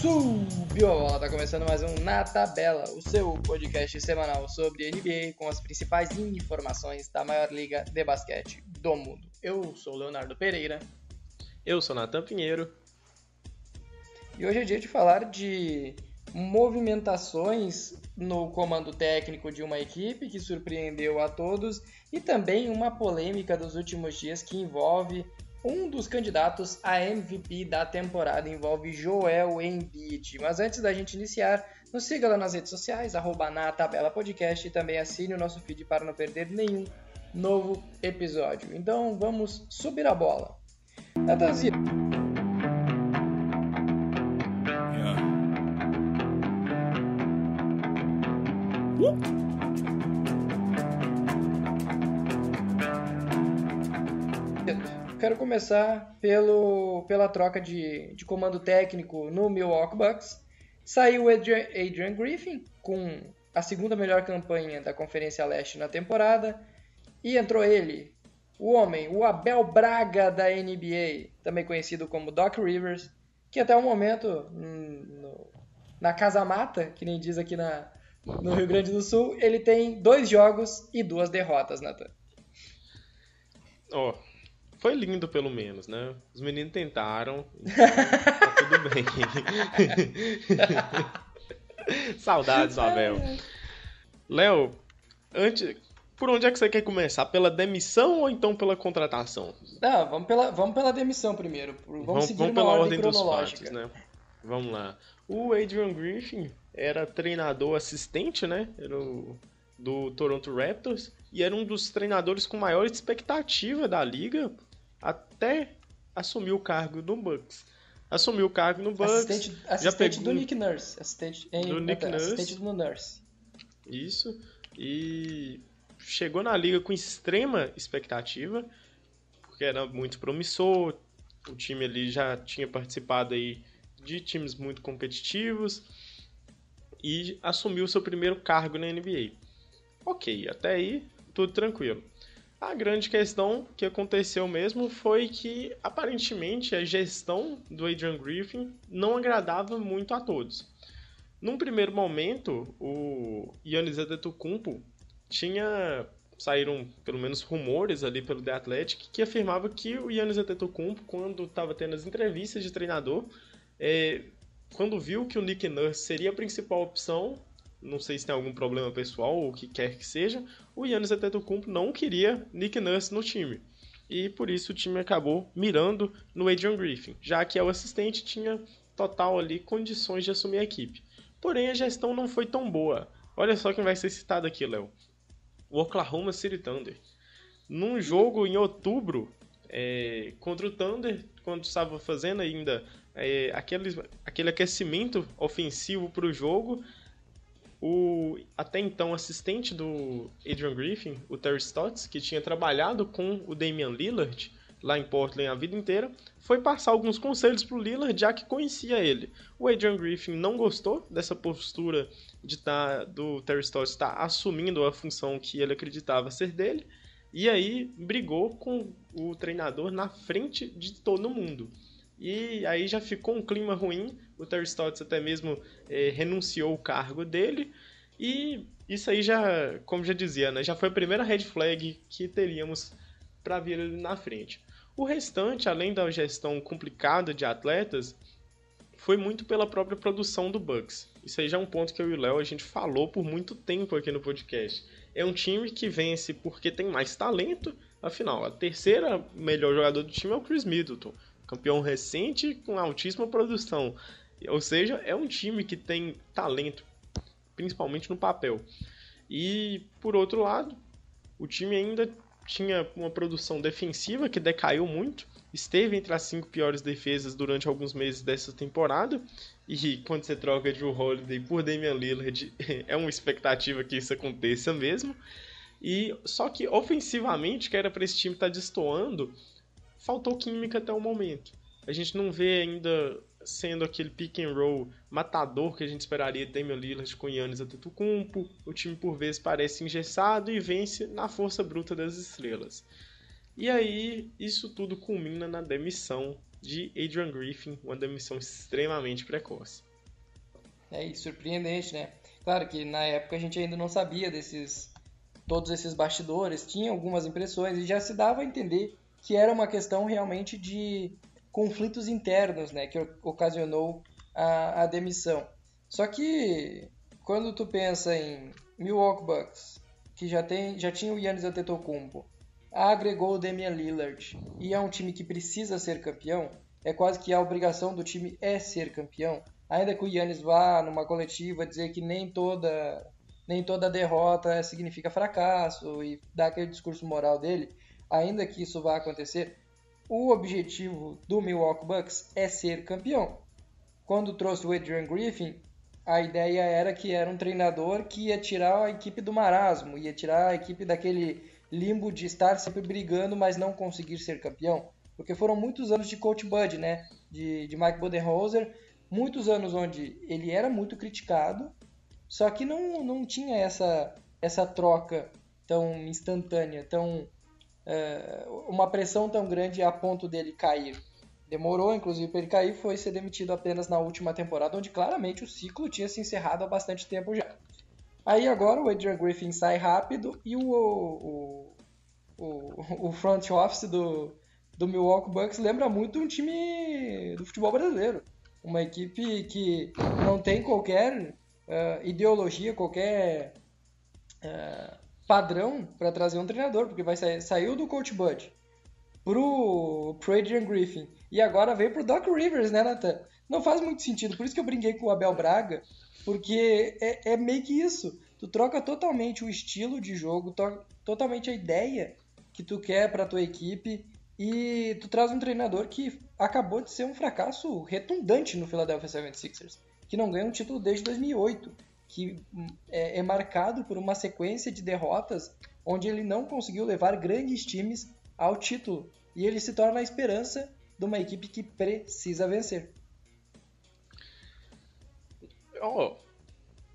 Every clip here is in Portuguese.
Subiu a bola, tá começando mais um Na Tabela, o seu podcast semanal sobre NBA com as principais informações da maior liga de basquete do mundo. Eu sou o Leonardo Pereira. Eu sou o Natan Pinheiro. E hoje é dia de falar de movimentações no comando técnico de uma equipe que surpreendeu a todos e também uma polêmica dos últimos dias que envolve um dos candidatos a MVP da temporada, envolve Joel Embiid. Mas antes da gente iniciar, nos siga lá nas redes sociais, @natabelapodcast, e também assine o nosso feed para não perder nenhum novo episódio. Então vamos subir a bola. Natanzinho. Quero começar pela troca de comando técnico no Milwaukee Bucks. Saiu Adrian Griffin com a segunda melhor campanha da Conferência Leste na temporada. E entrou ele, o homem, o Abel Braga da NBA, também conhecido como Doc Rivers, que até o momento, na Casa Mata, que nem diz aqui no Rio Grande do Sul, ele tem 2 jogos e 2 derrotas, Nathan. Ó... Foi lindo, pelo menos, né? Os meninos tentaram, então tá tudo bem. Saudades, Abel. Léo, por onde é que você quer começar? Pela demissão ou então pela contratação? Não, vamos pela demissão primeiro. Vamos seguir pela ordem dos fatos, né? Vamos lá. O Adrian Griffin era treinador assistente, né? Era do Toronto Raptors e era um dos treinadores com maior expectativa da liga, até assumir o cargo no Bucks. Assumiu o cargo no Bucks... Assistente do Nick Nurse. Assistente do Nurse. Isso. E chegou na liga com extrema expectativa, porque era muito promissor, o time ali já tinha participado aí de times muito competitivos, e assumiu seu primeiro cargo na NBA. Ok, até aí tudo tranquilo. A grande questão que aconteceu mesmo foi que, aparentemente, a gestão do Adrian Griffin não agradava muito a todos. Num primeiro momento, o Giannis Antetokounmpo saíram pelo menos rumores ali pelo The Athletic que afirmava que o Giannis Antetokounmpo, quando estava tendo as entrevistas de treinador, quando viu que o Nick Nurse seria a principal opção, não sei se tem algum problema pessoal ou o que quer que seja, o Giannis Antetokounmpo não queria Nick Nurse no time. E por isso o time acabou mirando no Adrian Griffin, já que o assistente tinha total ali condições de assumir a equipe. Porém, a gestão não foi tão boa. Olha só quem vai ser citado aqui, Léo. O Oklahoma City Thunder. Num jogo em outubro, contra o Thunder, quando estava fazendo ainda aquele aquecimento ofensivo para o jogo, o até então assistente do Adrian Griffin, o Terry Stotts, que tinha trabalhado com o Damian Lillard lá em Portland a vida inteira, foi passar alguns conselhos para o Lillard, já que conhecia ele. O Adrian Griffin não gostou dessa postura do Terry Stotts estar assumindo a função que ele acreditava ser dele, e aí brigou com o treinador na frente de todo mundo. E aí já ficou um clima ruim, o Terry Stotts até mesmo renunciou o cargo dele, e isso aí já, como já dizia, né, já foi a primeira red flag que teríamos para vir na frente. O restante, além da gestão complicada de atletas, foi muito pela própria produção do Bucks. Isso aí já é um ponto que eu e o Léo a gente falou por muito tempo aqui no podcast. É um time que vence porque tem mais talento, afinal, a terceira melhor jogador do time é o Chris Middleton, campeão recente com altíssima produção. Ou seja, é um time que tem talento, principalmente no papel. E, por outro lado, o time ainda tinha uma produção defensiva que decaiu muito, esteve entre as 5 piores defesas durante alguns meses dessa temporada, e quando você troca Drew Holiday por Damian Lillard, é uma expectativa que isso aconteça mesmo. E, só que, ofensivamente, que era para esse time estar destoando, faltou química até o momento. A gente não vê ainda sendo aquele pick and roll matador que a gente esperaria de Damian Lillard com Giannis Antetokounmpo. O time por vezes parece engessado e vence na força bruta das estrelas. E aí isso tudo culmina na demissão de Adrian Griffin, uma demissão extremamente precoce. É, e surpreendente, né? Claro que na época a gente ainda não sabia desses todos esses bastidores, tinha algumas impressões e já se dava a entender que era uma questão realmente de conflitos internos, né, que ocasionou a demissão. Só que quando tu pensa em Milwaukee Bucks, que já tinha o Giannis Antetokounmpo, agregou o Damian Lillard e é um time que precisa ser campeão, é quase que a obrigação do time é ser campeão. Ainda que o Giannis vá numa coletiva dizer que nem toda derrota significa fracasso e dá aquele discurso moral dele, ainda que isso vá acontecer, o objetivo do Milwaukee Bucks é ser campeão. Quando trouxe o Adrian Griffin, a ideia era que era um treinador que ia tirar a equipe do marasmo, ia tirar a equipe daquele limbo de estar sempre brigando, mas não conseguir ser campeão. Porque foram muitos anos de Coach Bud, né? De Mike Budenholzer, muitos anos onde ele era muito criticado, só que não tinha essa troca tão instantânea, uma pressão tão grande a ponto dele cair. Demorou, inclusive, para ele cair, foi ser demitido apenas na última temporada, onde claramente o ciclo tinha se encerrado há bastante tempo já. Aí agora o Adrian Griffin sai rápido e o front office do Milwaukee Bucks lembra muito um time do futebol brasileiro. Uma equipe que não tem qualquer ideologia, qualquer... padrão para trazer um treinador, porque saiu do Coach Bud pro Adrian Griffin e agora veio pro Doc Rivers, né, Natan? Não faz muito sentido, por isso que eu brinquei com o Abel Braga, porque é meio que isso, tu troca totalmente o estilo de jogo, totalmente a ideia que tu quer pra tua equipe e tu traz um treinador que acabou de ser um fracasso retundante no Philadelphia 76ers, que não ganha um título desde 2008, que é marcado por uma sequência de derrotas onde ele não conseguiu levar grandes times ao título e ele se torna a esperança de uma equipe que precisa vencer.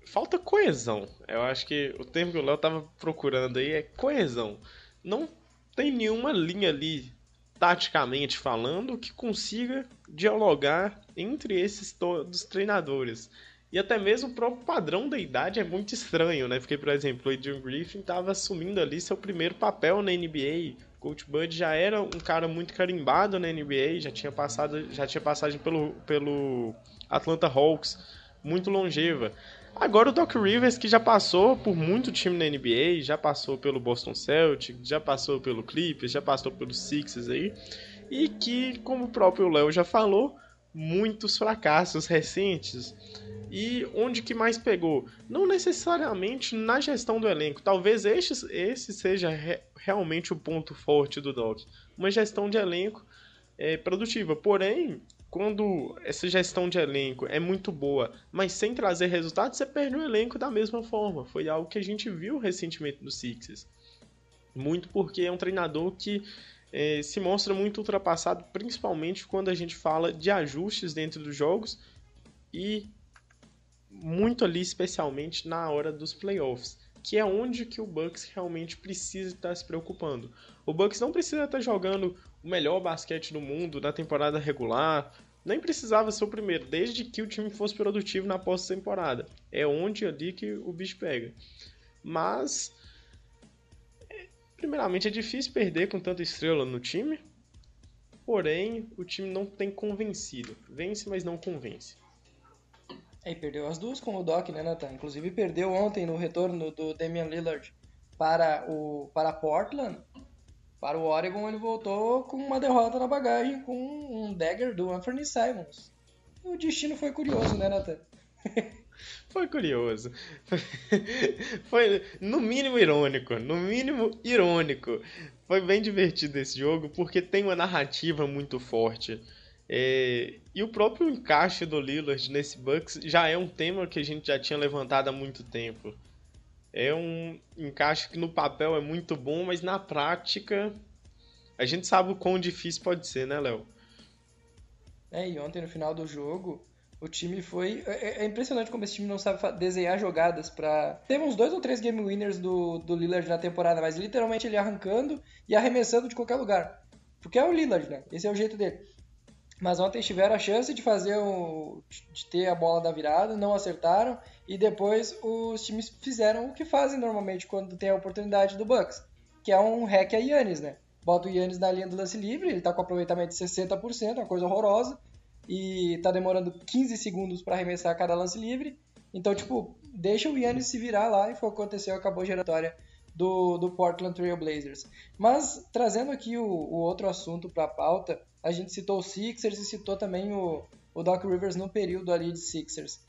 Falta coesão. Eu acho que o termo que o Léo estava procurando aí é coesão. Não tem nenhuma linha ali, taticamente falando, que consiga dialogar entre esses todos os treinadores. E até mesmo o próprio padrão da idade é muito estranho, né? Porque, por exemplo, o Adrian Griffin estava assumindo ali seu primeiro papel na NBA. O Coach Bud já era um cara muito carimbado na NBA, já tinha passagem pelo Atlanta Hawks, muito longeva. Agora o Doc Rivers, que já passou por muito time na NBA, já passou pelo Boston Celtics, já passou pelo Clippers, já passou pelo Sixers aí, e que, como o próprio Léo já falou, muitos fracassos recentes. E onde que mais pegou? Não necessariamente na gestão do elenco. Talvez esse seja realmente o ponto forte do Doc. Uma gestão de elenco produtiva. Porém, quando essa gestão de elenco é muito boa, mas sem trazer resultado, você perde o elenco da mesma forma. Foi algo que a gente viu recentemente no Sixers. Muito porque é um treinador que se mostra muito ultrapassado, principalmente quando a gente fala de ajustes dentro dos jogos e muito ali, especialmente na hora dos playoffs, que é onde que o Bucks realmente precisa estar se preocupando. O Bucks não precisa estar jogando o melhor basquete do mundo na temporada regular, nem precisava ser o primeiro, desde que o time fosse produtivo na pós-temporada. É onde ali que o bicho pega. Mas, primeiramente, é difícil perder com tanta estrela no time, porém, o time não tem convencido. Vence, mas não convence. E perdeu as duas com o Doc, né, Natan? Inclusive perdeu ontem no retorno do Damian Lillard para Portland. Para o Oregon ele voltou com uma derrota na bagagem com um dagger do Anthony Simons. O destino foi curioso, né, Natan? Foi curioso. Foi no mínimo irônico. Foi bem divertido esse jogo porque tem uma narrativa muito forte. E o próprio encaixe do Lillard nesse Bucks já é um tema que a gente já tinha levantado há muito tempo. É um encaixe que no papel é muito bom, mas na prática a gente sabe o quão difícil pode ser, né, Léo? E ontem no final do jogo o time foi... É impressionante como esse time não sabe desenhar jogadas pra... Teve uns 2 ou 3 game winners do Lillard na temporada, mas literalmente ele arrancando e arremessando de qualquer lugar. Porque é o Lillard, né? Esse é o jeito dele. Mas ontem tiveram a chance de fazer de ter a bola da virada, não acertaram, e depois os times fizeram o que fazem normalmente quando tem a oportunidade do Bucks, que é um hack a Giannis, né? Bota o Giannis na linha do lance livre, ele tá com aproveitamento de 60%, uma coisa horrorosa, e tá demorando 15 segundos para arremessar cada lance livre. Então, tipo, deixa o Giannis se virar lá, e foi o que aconteceu, acabou a geratória do Portland Trail Blazers. Mas, trazendo aqui o outro assunto para a pauta, a gente citou o Sixers e citou também o Doc Rivers no período ali de Sixers.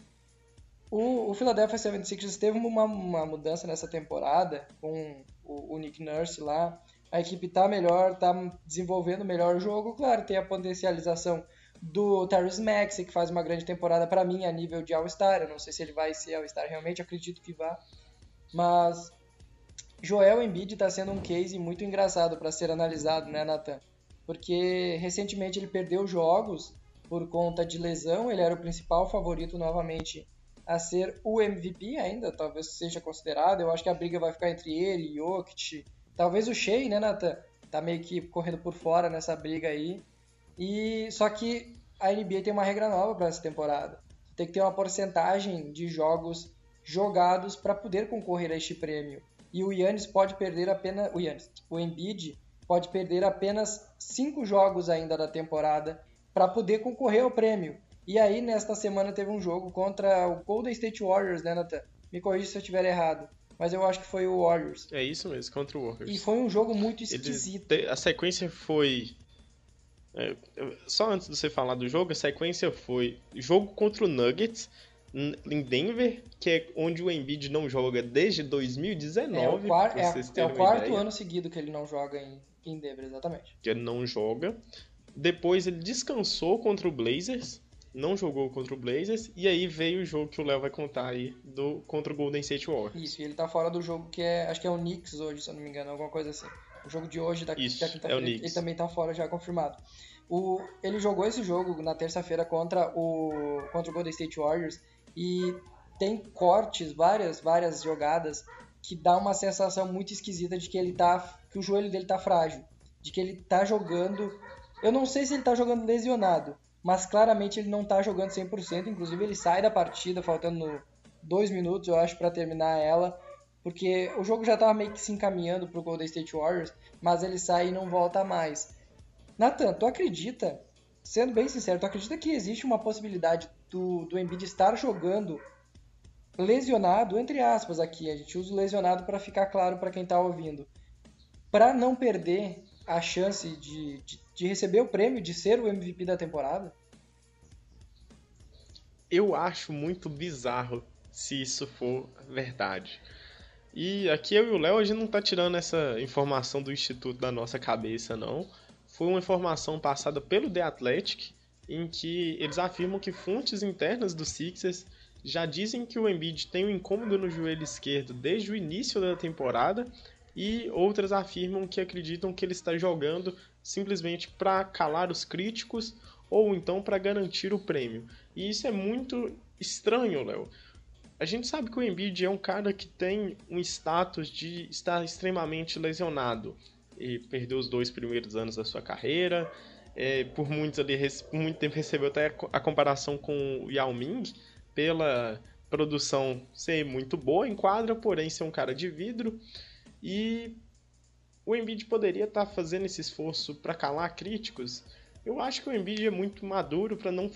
O Philadelphia 76ers teve uma mudança nessa temporada com o Nick Nurse lá. A equipe tá melhor, tá desenvolvendo melhor o jogo. Claro, tem a potencialização do Tyrese Maxey, que faz uma grande temporada para mim a nível de All-Star. Eu não sei se ele vai ser All-Star realmente, acredito que vá. Mas Joel Embiid está sendo um case muito engraçado para ser analisado, né, Natan? Porque recentemente ele perdeu jogos por conta de lesão, ele era o principal favorito novamente a ser o MVP ainda, talvez seja considerado, eu acho que a briga vai ficar entre ele e o Jokic, talvez o Shea, né, Natan? Tá meio que correndo por fora nessa briga aí, e só que a NBA tem uma regra nova para essa temporada, tem que ter uma porcentagem de jogos jogados para poder concorrer a este prêmio. E o Giannis pode perder apenas... O Embiid pode perder apenas 5 jogos ainda da temporada para poder concorrer ao prêmio. E aí, nesta semana, teve um jogo contra o Golden State Warriors, né, Nathan? Me corrija se eu estiver errado. Mas eu acho que foi o Warriors. É isso mesmo, contra o Warriors. E foi um jogo muito esquisito. A sequência foi... Só antes de você falar do jogo, a sequência foi jogo contra o Nuggets... em Denver, que é onde o Embiid não joga desde 2019. É o quarto ano seguido que ele não joga em Denver, exatamente. Que ele não joga. Depois ele descansou contra o Blazers, não jogou contra o Blazers, e aí veio o jogo que o Léo vai contar aí, contra o Golden State Warriors. Isso, e ele tá fora do jogo que acho que é o Knicks hoje, se eu não me engano, alguma coisa assim. O jogo de hoje, da quinta-feira, ele também tá fora, já confirmado. Ele jogou esse jogo na terça-feira contra o Golden State Warriors, e tem cortes, várias jogadas, que dá uma sensação muito esquisita de que que o joelho dele tá frágil, de que ele tá jogando, eu não sei se ele tá jogando lesionado, mas claramente ele não tá jogando 100%, inclusive ele sai da partida faltando 2 minutos, eu acho, para terminar ela, porque o jogo já tava meio que se encaminhando pro Golden State Warriors, mas ele sai e não volta mais. Natan, tu acredita, sendo bem sincero, tu acredita que existe uma possibilidade do Embiid estar jogando lesionado, entre aspas aqui, a gente usa o lesionado para ficar claro para quem está ouvindo, para não perder a chance de receber o prêmio, de ser o MVP da temporada? Eu acho muito bizarro se isso for verdade. E aqui eu e o Léo, a gente não está tirando essa informação do Instituto da nossa cabeça, não. Foi uma informação passada pelo The Athletic, em que eles afirmam que fontes internas do Sixers já dizem que o Embiid tem um incômodo no joelho esquerdo desde o início da temporada, e outras afirmam que acreditam que ele está jogando simplesmente para calar os críticos ou então para garantir o prêmio. E isso é muito estranho, Léo. A gente sabe que o Embiid é um cara que tem um status de estar extremamente lesionado e perdeu os 2 primeiros anos da sua carreira. Por muito tempo recebeu até a comparação com o Yao Ming, pela produção ser muito boa em quadra, porém ser um cara de vidro. E o Embiid poderia estar fazendo esse esforço para calar críticos. Eu acho que o Embiid é muito maduro para não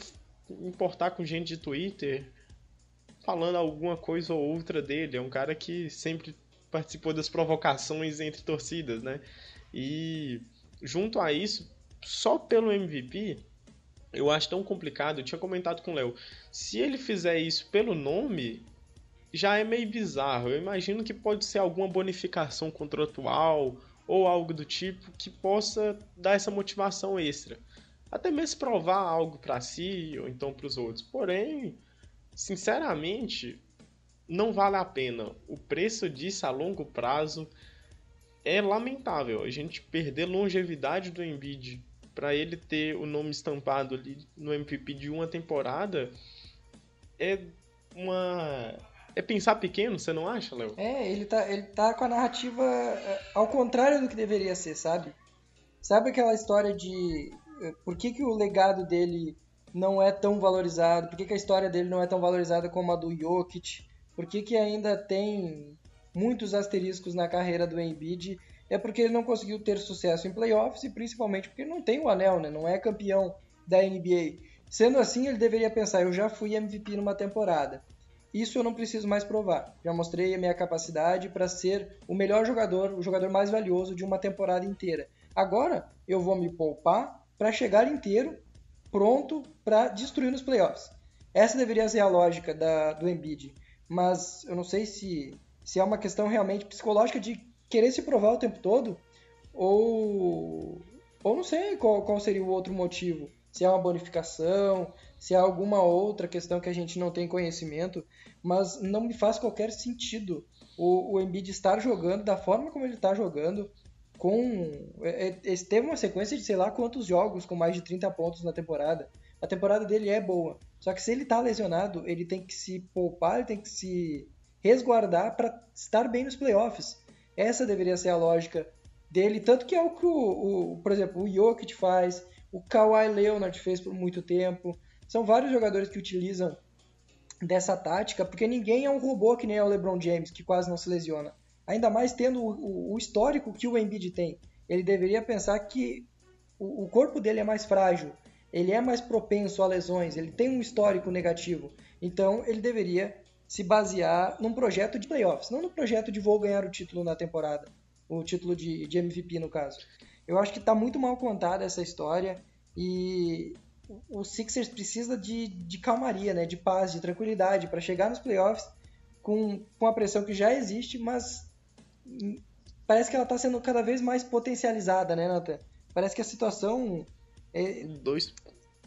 importar com gente de Twitter falando alguma coisa ou outra dele. É um cara que sempre participou das provocações entre torcidas, né? E junto a isso, só pelo MVP, eu acho tão complicado. Eu tinha comentado com o Léo, se ele fizer isso pelo nome, já é meio bizarro. Eu imagino que pode ser alguma bonificação contratual ou algo do tipo que possa dar essa motivação extra, até mesmo provar algo para si ou então para os outros. Porém, sinceramente, não vale a pena. O preço disso a longo prazo é lamentável. A gente perder longevidade do Embiid para ele ter o nome estampado ali no MVP de uma temporada é pensar pequeno, você não acha, Léo? Ele tá com a narrativa ao contrário do que deveria ser, sabe? Sabe aquela história de por que que o legado dele não é tão valorizado, por que que a história dele não é tão valorizada como a do Jokic, por que que ainda tem muitos asteriscos na carreira do Embiid, é porque ele não conseguiu ter sucesso em playoffs e principalmente porque ele não tem o anel, né? Não é campeão da NBA. Sendo assim, ele deveria pensar, eu já fui MVP numa temporada, isso eu não preciso mais provar, já mostrei a minha capacidade para ser o melhor jogador, o jogador mais valioso de uma temporada inteira. Agora eu vou me poupar para chegar inteiro, pronto para destruir nos playoffs. Essa deveria ser a lógica do Embiid, mas eu não sei se é uma questão realmente psicológica de querer se provar o tempo todo, ou não sei qual seria o outro motivo, se é uma bonificação, se é alguma outra questão que a gente não tem conhecimento, mas não me faz qualquer sentido o Embiid estar jogando da forma como ele está jogando. Teve uma sequência de sei lá quantos jogos com mais de 30 pontos na temporada. A temporada dele é boa, só que se ele tá lesionado, ele tem que se poupar, ele tem que se resguardar para estar bem nos playoffs. Essa deveria ser a lógica dele, tanto que é o que, por exemplo, o Jokic faz, o Kawhi Leonard fez por muito tempo. São vários jogadores que utilizam dessa tática, porque ninguém é um robô que nem é o LeBron James, que quase não se lesiona. Ainda mais tendo o histórico que o Embiid tem. Ele deveria pensar que o corpo dele é mais frágil, ele é mais propenso a lesões, ele tem um histórico negativo. Então ele deveria se basear num projeto de playoffs, não no projeto de vou ganhar o título na temporada, o título de MVP no caso. Eu acho que está muito mal contada essa história e o Sixers precisa de calmaria, né? De paz, de tranquilidade para chegar nos playoffs com a pressão que já existe, mas parece que ela está sendo cada vez mais potencializada, né, Natan? Parece que a situação...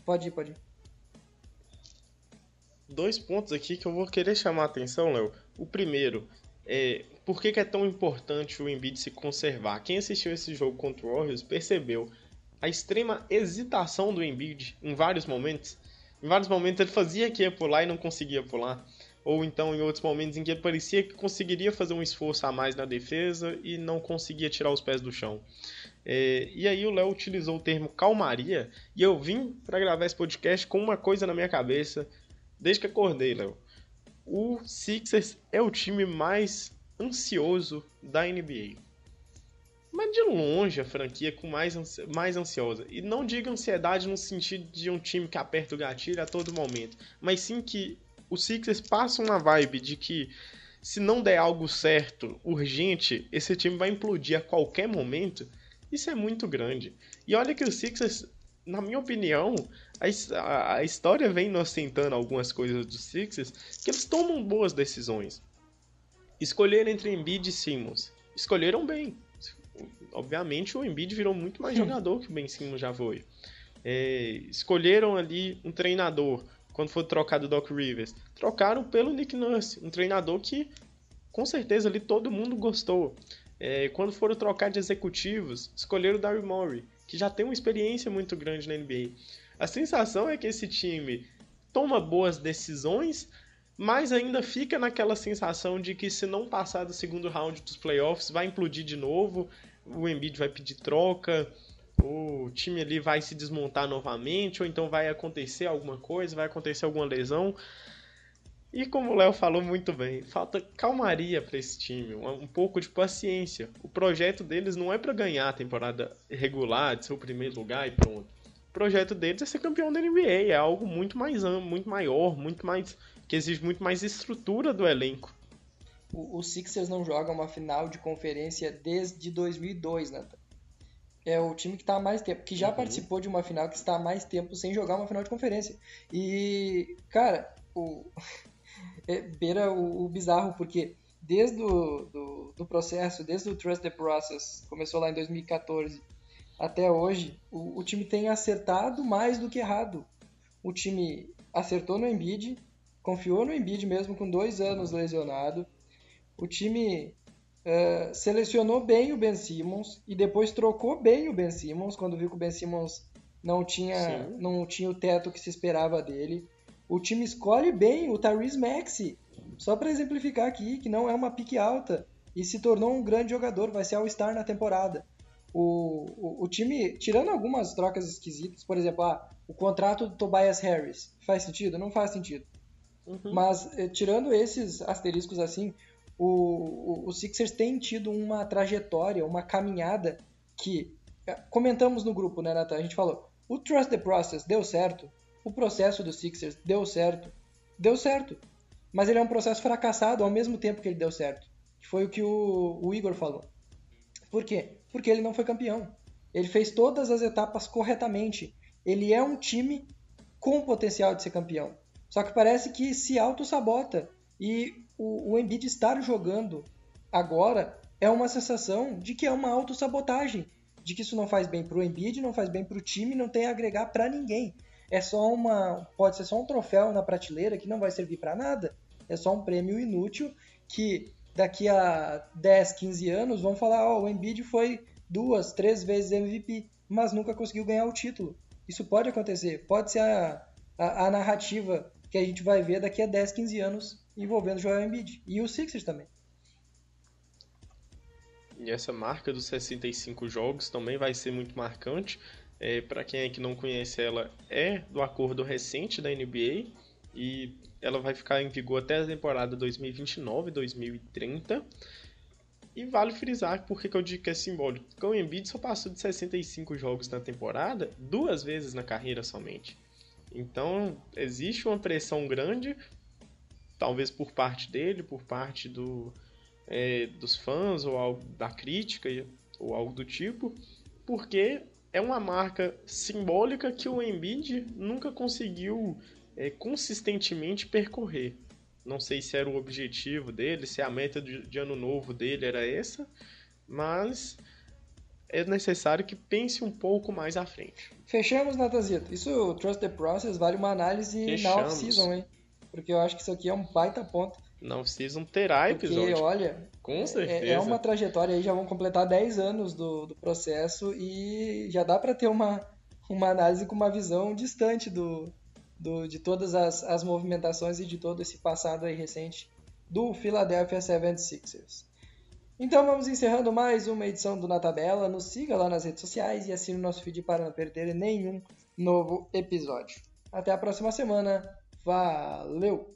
Pode ir. 2 pontos aqui que eu vou querer chamar a atenção, Léo. O primeiro, por que é tão importante o Embiid se conservar? Quem assistiu esse jogo contra o Warriors percebeu a extrema hesitação do Embiid em vários momentos. Em vários momentos ele fazia que ia pular e não conseguia pular. Ou então em outros momentos em que parecia que conseguiria fazer um esforço a mais na defesa e não conseguia tirar os pés do chão. E aí o Léo utilizou o termo calmaria e eu vim para gravar esse podcast com uma coisa na minha cabeça desde que acordei, Léo. O Sixers é o time mais ansioso da NBA. Mas de longe a franquia com mais ansiosa. E não diga ansiedade no sentido de um time que aperta o gatilho a todo momento, mas sim que o Sixers passa uma vibe de que se não der algo certo, urgente, esse time vai implodir a qualquer momento. Isso é muito grande. E olha que o Sixers, na minha opinião, a história vem inocentando algumas coisas do Sixers, que eles tomam boas decisões. Escolheram entre Embiid e Simmons. Escolheram bem. Obviamente o Embiid virou muito mais jogador que o Ben Simmons já foi. Escolheram ali um treinador. Quando foi trocado o Doc Rivers, trocaram pelo Nick Nurse, um treinador que, com certeza, ali todo mundo gostou. Quando foram trocar de executivos, escolheram o Daryl Morey, que já tem uma experiência muito grande na NBA. A sensação é que esse time toma boas decisões, mas ainda fica naquela sensação de que se não passar do segundo round dos playoffs, vai implodir de novo, o Embiid vai pedir troca, o time ali vai se desmontar novamente, ou então vai acontecer alguma coisa, vai acontecer alguma lesão. E como o Léo falou muito bem, falta calmaria para esse time, um pouco de paciência. O projeto deles não é para ganhar a temporada regular, de ser o primeiro lugar e pronto. O projeto deles é ser campeão da NBA, é algo muito mais amplo, muito maior, muito mais que exige muito mais estrutura do elenco. O Sixers não joga uma final de conferência desde 2002, Natan. É o time que está há mais tempo, que já participou de uma final, que está há mais tempo sem jogar uma final de conferência. E, cara, beira o bizarro, porque desde do processo, desde o Trust the Process, começou lá em 2014, até hoje, o time tem acertado mais do que errado. O time acertou no Embiid, confiou no Embiid mesmo com 2 anos lesionado. O time... selecionou bem o Ben Simmons e depois trocou bem o Ben Simmons quando viu que o Ben Simmons não tinha o teto que se esperava dele. O time escolhe bem o Tyrese Maxey, só para exemplificar aqui, que não é uma pique alta, e se tornou um grande jogador, vai ser All-Star na temporada. o time, tirando algumas trocas esquisitas, por exemplo, o contrato do Tobias Harris, faz sentido? Não faz sentido. Uhum. Mas, tirando esses asteriscos assim, o Sixers tem tido uma trajetória, uma caminhada que, comentamos no grupo, né, Natan? A gente falou, o Trust the Process deu certo, o processo do Sixers deu certo, mas ele é um processo fracassado ao mesmo tempo que ele deu certo, que foi o que o Igor falou. Por quê? Porque ele não foi campeão. Ele fez todas as etapas corretamente. Ele é um time com potencial de ser campeão. Só que parece que se auto-sabota. E o Embiid estar jogando agora é uma sensação de que é uma auto-sabotagem. De que isso não faz bem para o Embiid, não faz bem para o time, não tem a agregar para ninguém. É só pode ser só um troféu na prateleira que não vai servir para nada. É só um prêmio inútil que... daqui a 10, 15 anos, vão falar, o Embiid foi 2, 3 vezes MVP, mas nunca conseguiu ganhar o título. Isso pode acontecer, pode ser a narrativa que a gente vai ver daqui a 10, 15 anos envolvendo o Joel Embiid e o Sixers também. E essa marca dos 65 jogos também vai ser muito marcante. Para quem é que não conhece, ela é do acordo recente da NBA e... ela vai ficar em vigor até a temporada 2029-2030. E vale frisar porque eu digo que é simbólico. Porque o Embiid só passou de 65 jogos na temporada 2 vezes na carreira somente. Então, existe uma pressão grande, talvez por parte dele, por parte dos fãs, ou algo da crítica, ou algo do tipo, porque é uma marca simbólica que o Embiid nunca conseguiu... consistentemente percorrer. Não sei se era o objetivo dele, se a meta de ano novo dele era essa, mas é necessário que pense um pouco mais à frente. Fechamos, Natanzito. Isso, o Trust the Process, vale uma análise na off-season, hein? Porque eu acho que isso aqui é um baita ponto. Na off-season terá episódio. Porque, olha, com certeza. É uma trajetória aí, já vão completar 10 anos do processo e já dá para ter uma análise com uma visão distante de todas as movimentações e de todo esse passado aí recente do Philadelphia 76ers. Então vamos encerrando mais uma edição do Na Tabela. Nos siga lá nas redes sociais e assine o nosso feed para não perder nenhum novo episódio. Até a próxima semana. Valeu!